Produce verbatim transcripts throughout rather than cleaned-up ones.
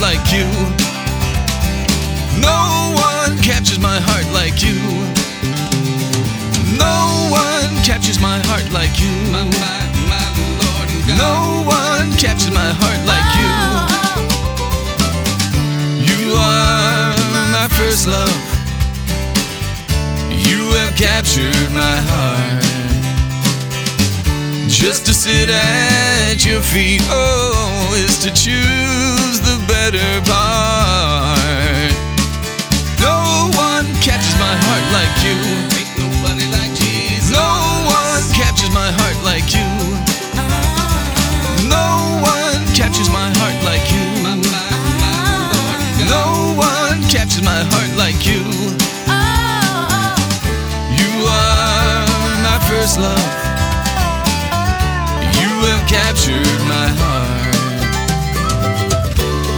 like you. No one captures my heart like you. No one captures my heart like you. My, my, my Lord and God. No one captures my heart like you. You are my first love. You have captured my heart. Just to sit at your feet, oh, is to choose the better part. No one captures my heart like you. Ain't nobody like Jesus. No one captures my heart like you. No one captures my heart like you. No one captures my heart like you. You are my first love. You have captured my heart.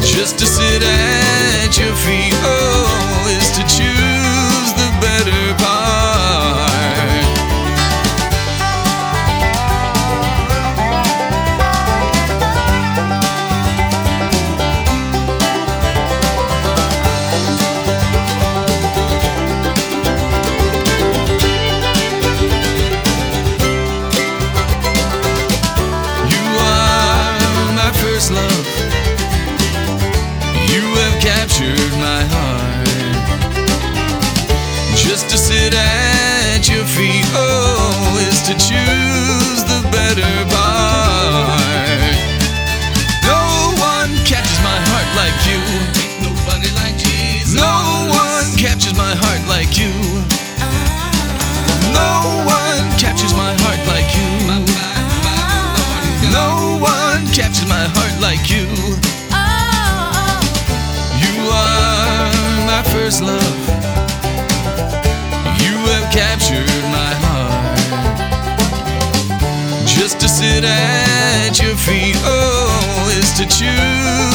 Just to sit at your feet, oh, is to choose the better part. Love, you have captured my heart. Just to sit at your feet, oh, is to choose the better part. No one captures my heart like you. Ain't nobody like Jesus. No one captures my heart like you. No one captures my heart like you. No one captures my heart like you. Oh, oh. You are my first love. You have captured my heart. Just to sit at your feet, oh, is to choose